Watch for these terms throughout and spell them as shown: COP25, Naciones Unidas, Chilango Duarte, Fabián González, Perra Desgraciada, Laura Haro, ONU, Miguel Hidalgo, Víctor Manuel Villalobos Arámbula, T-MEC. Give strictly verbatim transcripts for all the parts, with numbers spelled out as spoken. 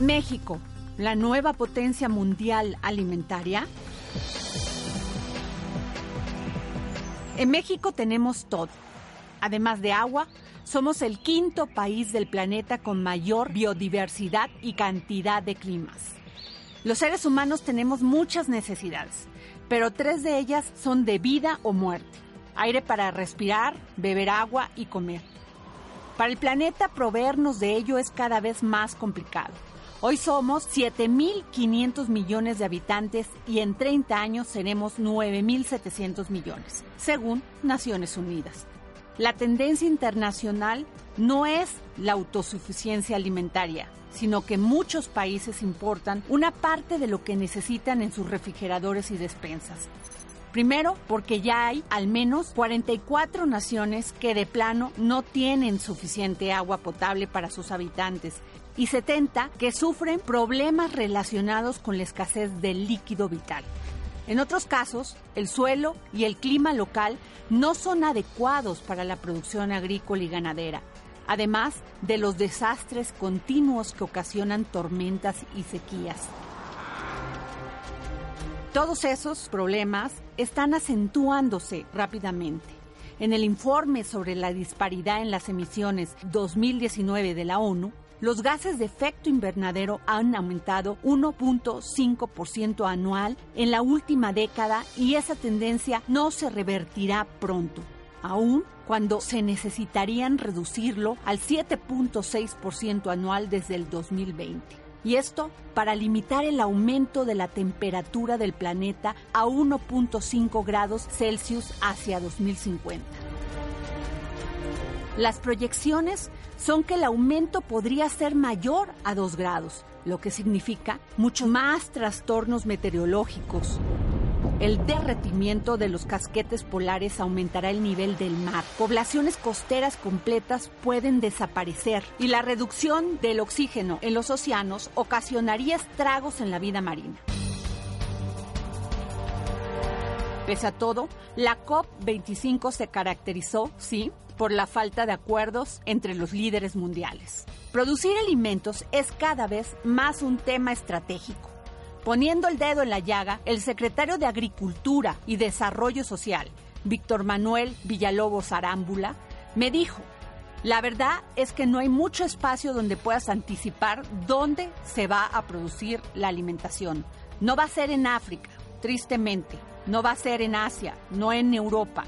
México, la nueva potencia mundial alimentaria. En México tenemos todo. Además de agua, somos el quinto país del planeta con mayor biodiversidad y cantidad de climas. Los seres humanos tenemos muchas necesidades, pero tres de ellas son de vida o muerte. Aire para respirar, beber agua y comer. Para el planeta, proveernos de ello es cada vez más complicado. Hoy somos siete mil quinientos millones de habitantes y en treinta años seremos nueve mil setecientos millones, según Naciones Unidas. La tendencia internacional no es la autosuficiencia alimentaria, sino que muchos países importan una parte de lo que necesitan en sus refrigeradores y despensas. Primero, porque ya hay al menos cuarenta y cuatro naciones que de plano no tienen suficiente agua potable para sus habitantes y setenta que sufren problemas relacionados con la escasez del líquido vital. En otros casos, el suelo y el clima local no son adecuados para la producción agrícola y ganadera, además de los desastres continuos que ocasionan tormentas y sequías. Todos esos problemas están acentuándose rápidamente. En el informe sobre la disparidad en las emisiones dos mil diecinueve de la ONU, los gases de efecto invernadero han aumentado uno punto cinco por ciento anual en la última década y esa tendencia no se revertirá pronto, aun cuando se necesitarían reducirlo al siete punto seis por ciento anual desde el dos mil veinte. Y esto para limitar el aumento de la temperatura del planeta a uno punto cinco grados Celsius hacia dos mil cincuenta. Las proyecciones son que el aumento podría ser mayor a dos grados, lo que significa mucho más trastornos meteorológicos. El derretimiento de los casquetes polares aumentará el nivel del mar. Poblaciones costeras completas pueden desaparecer y la reducción del oxígeno en los océanos ocasionaría estragos en la vida marina. Pese a todo, la COP veinticinco se caracterizó, sí, por la falta de acuerdos entre los líderes mundiales. Producir alimentos es cada vez más un tema estratégico. Poniendo el dedo en la llaga, el secretario de Agricultura y Desarrollo Social, Víctor Manuel Villalobos Arámbula, me dijo, la verdad es que no hay mucho espacio donde puedas anticipar dónde se va a producir la alimentación. No va a ser en África, tristemente. No va a ser en Asia, no en Europa.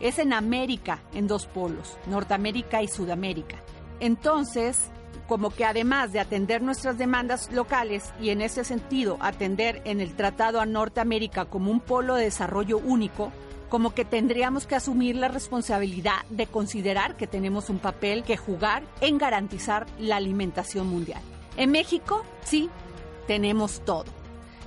Es en América, en dos polos, Norteamérica y Sudamérica. Entonces, como que además de atender nuestras demandas locales y en ese sentido atender en el Tratado a Norteamérica como un polo de desarrollo único, como que tendríamos que asumir la responsabilidad de considerar que tenemos un papel que jugar en garantizar la alimentación mundial. En México, sí, tenemos todo.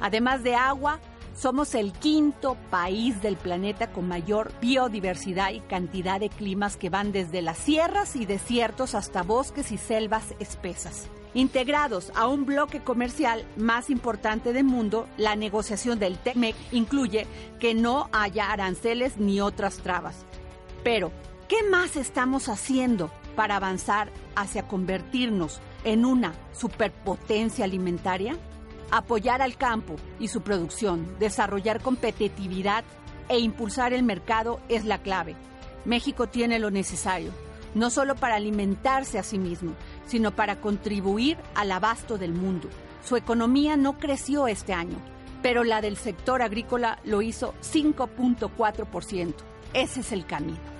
Además de agua, somos el quinto país del planeta con mayor biodiversidad y cantidad de climas que van desde las sierras y desiertos hasta bosques y selvas espesas. Integrados a un bloque comercial más importante del mundo, la negociación del T-MEC incluye que no haya aranceles ni otras trabas. Pero, ¿qué más estamos haciendo para avanzar hacia convertirnos en una superpotencia alimentaria? Apoyar al campo y su producción, desarrollar competitividad e impulsar el mercado es la clave. México tiene lo necesario, no solo para alimentarse a sí mismo, sino para contribuir al abasto del mundo. Su economía no creció este año, pero la del sector agrícola lo hizo cinco punto cuatro por ciento. Ese es el camino.